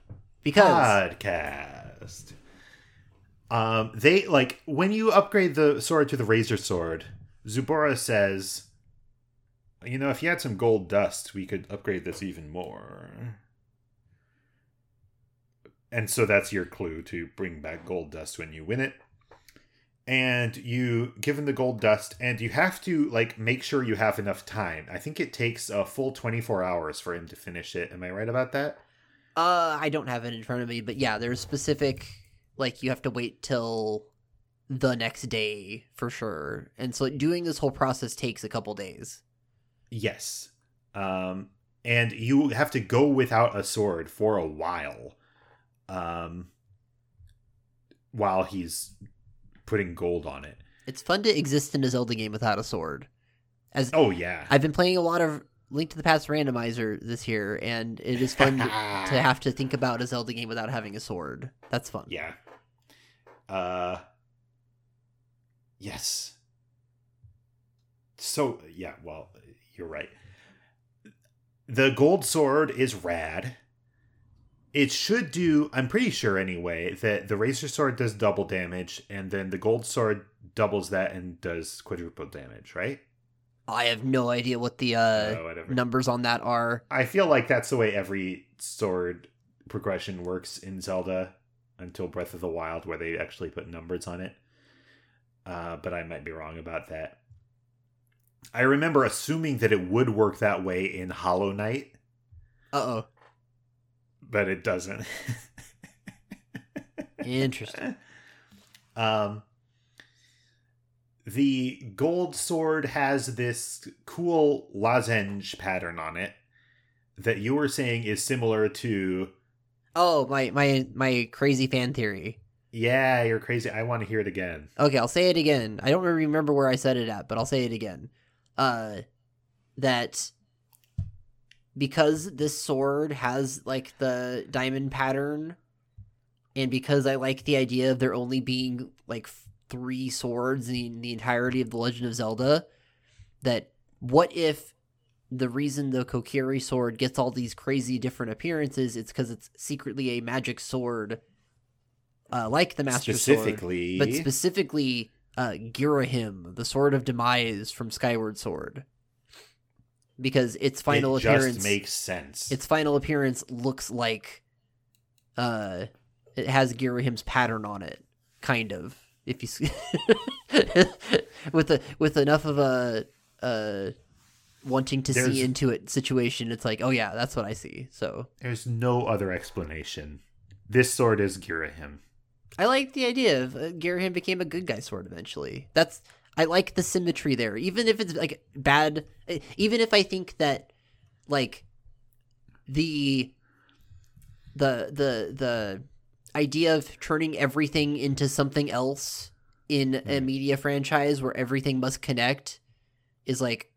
Podcast. They, like, when you upgrade the sword to the Razor Sword, Zubora says, you know, if you had some gold dust, we could upgrade this even more. And so that's your clue to bring back gold dust when you win it. And you give him the gold dust, and you have to, like, make sure you have enough time. I think it takes a full 24 hours for him to finish it. Am I right about that? I don't have it in front of me, but yeah, there's specific, like, you have to wait till the next day for sure. And so doing this whole process takes a couple days. Yes. And you have to go without a sword for a while he's putting gold on it. It's fun to exist in a Zelda game without a sword. I've been playing a lot of Link to the Past randomizer this year, and it is fun to have to think about a Zelda game without having a sword. That's fun. Yeah. Yes. So yeah, well, you're right. The gold sword is rad. It should do, I'm pretty sure anyway, that the Razor Sword does double damage, and then the Gold Sword doubles that and does quadruple damage, right? I have no idea what the numbers on that are. I feel like that's the way every sword progression works in Zelda until Breath of the Wild, where they actually put numbers on it. But I might be wrong about that. I remember assuming that it would work that way in Hollow Knight. Uh-oh. But it doesn't. Interesting. The gold sword has this cool lozenge pattern on it that you were saying is similar to... Oh, my crazy fan theory. Yeah, you're crazy. I want to hear it again. Okay, I'll say it again. I don't remember where I said it at, but I'll say it again. That... because this sword has, like, the diamond pattern, and because I like the idea of there only being, like, three swords in the entirety of The Legend of Zelda, that what if the reason the Kokiri sword gets all these crazy different appearances, it's because it's secretly a magic sword, like the Master Sword. But specifically Ghirahim, the Sword of Demise from Skyward Sword. Because its final appearance just makes sense. Its final appearance looks like it has Ghirahim's pattern on it, kind of. If you with enough of a wanting to see into it situation, it's like, oh yeah, that's what I see. So there's no other explanation. This sword is Ghirahim. I like the idea of Ghirahim became a good guy sword eventually. I like the symmetry there, even if it's, like, bad, even if I think that, like, the idea of turning everything into something else in a media franchise where everything must connect is, like,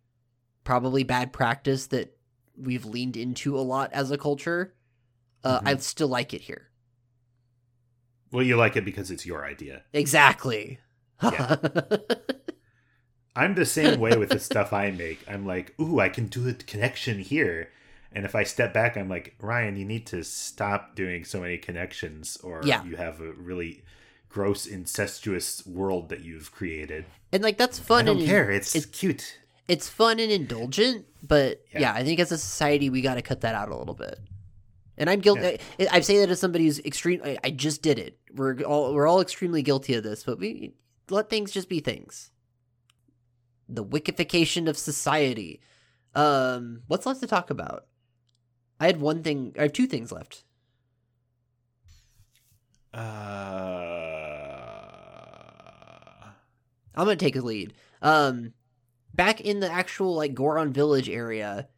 probably bad practice that we've leaned into a lot as a culture, I still like it here. Well, you like it because it's your idea. Exactly. Yeah. I'm the same way with the stuff I make. I'm like, ooh, I can do a connection here. And if I step back, I'm like, Ryan, you need to stop doing so many connections, or you have a really gross, incestuous world that you've created. And like, that's fun. I don't care. It's cute. It's fun and indulgent, but yeah, I think as a society, we got to cut that out a little bit. And I'm guilty. Yeah. I say that as somebody who's extreme. I just did it. We're all extremely guilty of this, but we let things just be things. The wikification of society. What's left to talk about? I have two things left. I'm going to take a lead. Back in the actual like Goron village area.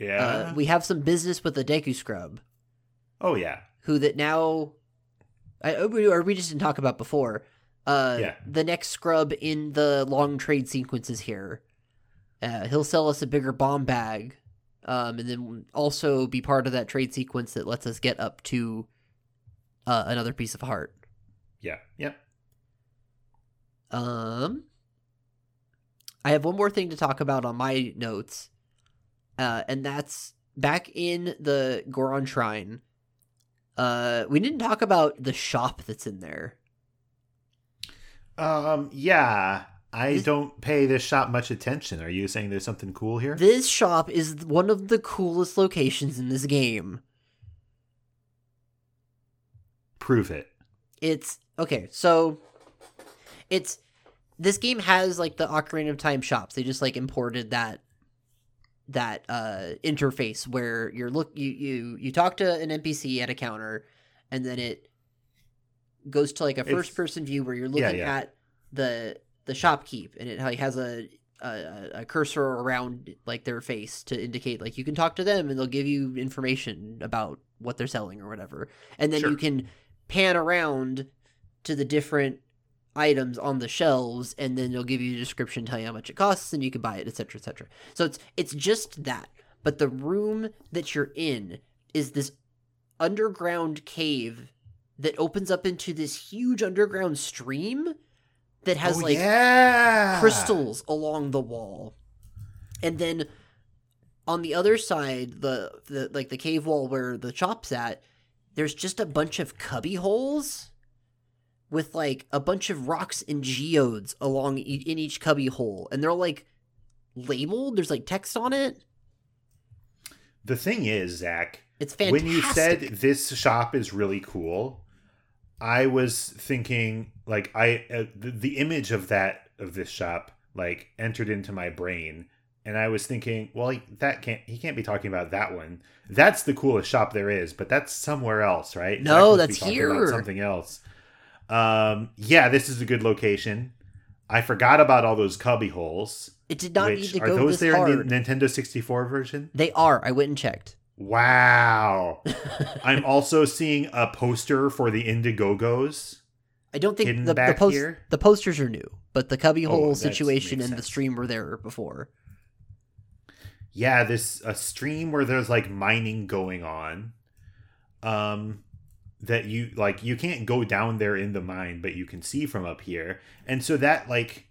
Yeah. We have some business with the Deku Scrub. Oh yeah. Who that now we just didn't talk about before. The next scrub in the long trade sequence is here. He'll sell us a bigger bomb bag, and then also be part of that trade sequence that lets us get up to another piece of heart. Yeah. Yep. I have one more thing to talk about on my notes, and that's back in the Goron Shrine. We didn't talk about the shop that's in there. I don't pay this shop much attention. Are you saying there's something cool here? This shop is one of the coolest locations in this game. Prove it. This game has like the Ocarina of Time shops. They just like imported that interface where you talk to an NPC at a counter, and then it goes to like a first person view where you're looking at the shopkeep, and it has a cursor around like their face to indicate like you can talk to them and they'll give you information about what they're selling or whatever. And then you can pan around to the different items on the shelves, and then they'll give you a description, tell you how much it costs, and you can buy it, etc., etc. So it's just that. But the room that you're in is this underground cave that opens up into this huge underground stream that has crystals along the wall. And then on the other side, the like the cave wall where the shop's at, there's just a bunch of cubby holes with like a bunch of rocks and geodes along in each cubby hole, and they're like labeled. There's like text on it. The thing is, Zach, it's fantastic. When you said this shop is really cool, I was thinking like the image of this shop like entered into my brain, and I was thinking, well, he can't be talking about that one. That's the coolest shop there is, but that's somewhere else, right? No, that's here. About something else. This is a good location. I forgot about all those cubby holes. It did not need to go this hard. Are those there in the Nintendo 64 version? They are. I went and checked. Wow. I'm also seeing a poster for the Indigogos. I don't think the posters are new, but the cubby hole situation and the stream were there before. Yeah, this a stream where there's like mining going on. That you like, you can't go down there in the mine, but you can see from up here. And so that like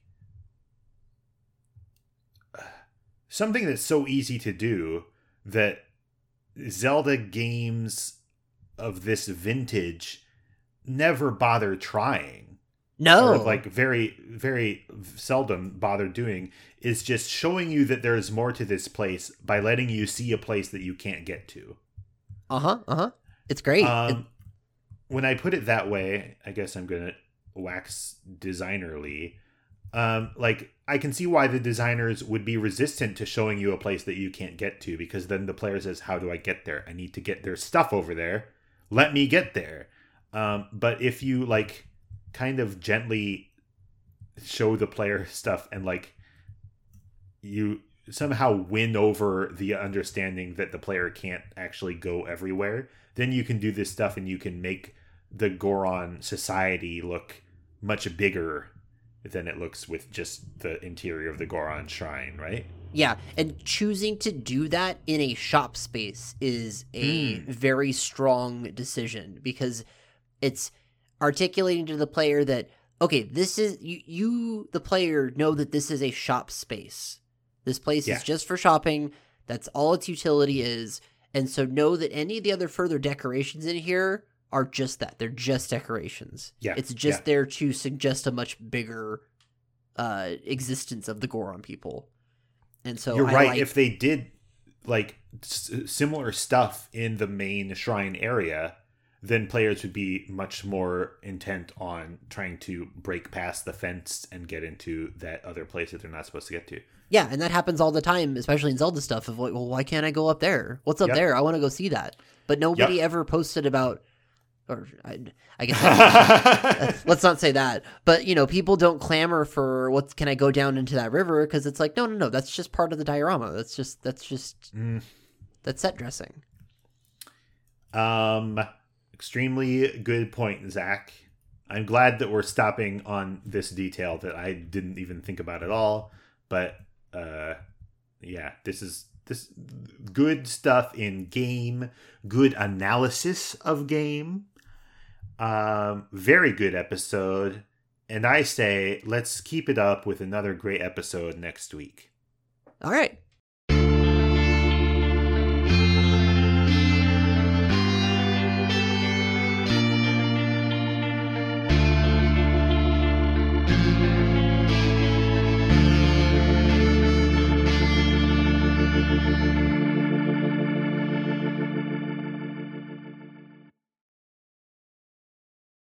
something that's so easy to do that Zelda games of this vintage never bother trying. No, or like very, very seldom bother doing is just showing you that there's more to this place by letting you see a place that you can't get to. It's great. When I put it that way, I guess I'm going to wax designerly. I can see why the designers would be resistant to showing you a place that you can't get to, because then the player says, how do I get there? I need to get their stuff over there. Let me get there. But if you like kind of gently show the player stuff and like you somehow win over the understanding that the player can't actually go everywhere, then you can do this stuff and you can make the Goron society look much bigger than it looks with just the interior of the Goron Shrine, right? Yeah, and choosing to do that in a shop space is a very strong decision, because it's articulating to the player that, okay, this is you the player, know that this is a shop space. This place is just for shopping. That's all its utility is. And so know that any of the other further decorations in here are just that. They're just decorations. Yeah. It's just there to suggest a much bigger existence of the Goron people. And so you're right. If they did like similar stuff in the main shrine area, then players would be much more intent on trying to break past the fence and get into that other place that they're not supposed to get to. Yeah, and that happens all the time, especially in Zelda stuff, of like, well, why can't I go up there? What's up there? I want to go see that. But nobody ever posted about, or I guess, let's not say that. But, you know, people don't clamor for, what can I go down into that river? Because it's like, no, that's just part of the diorama. That's set dressing. Extremely good point, Zach. I'm glad that we're stopping on this detail that I didn't even think about at all. But this is good stuff in game. Good analysis of game. Very good episode. And I say let's keep it up with another great episode next week. All right.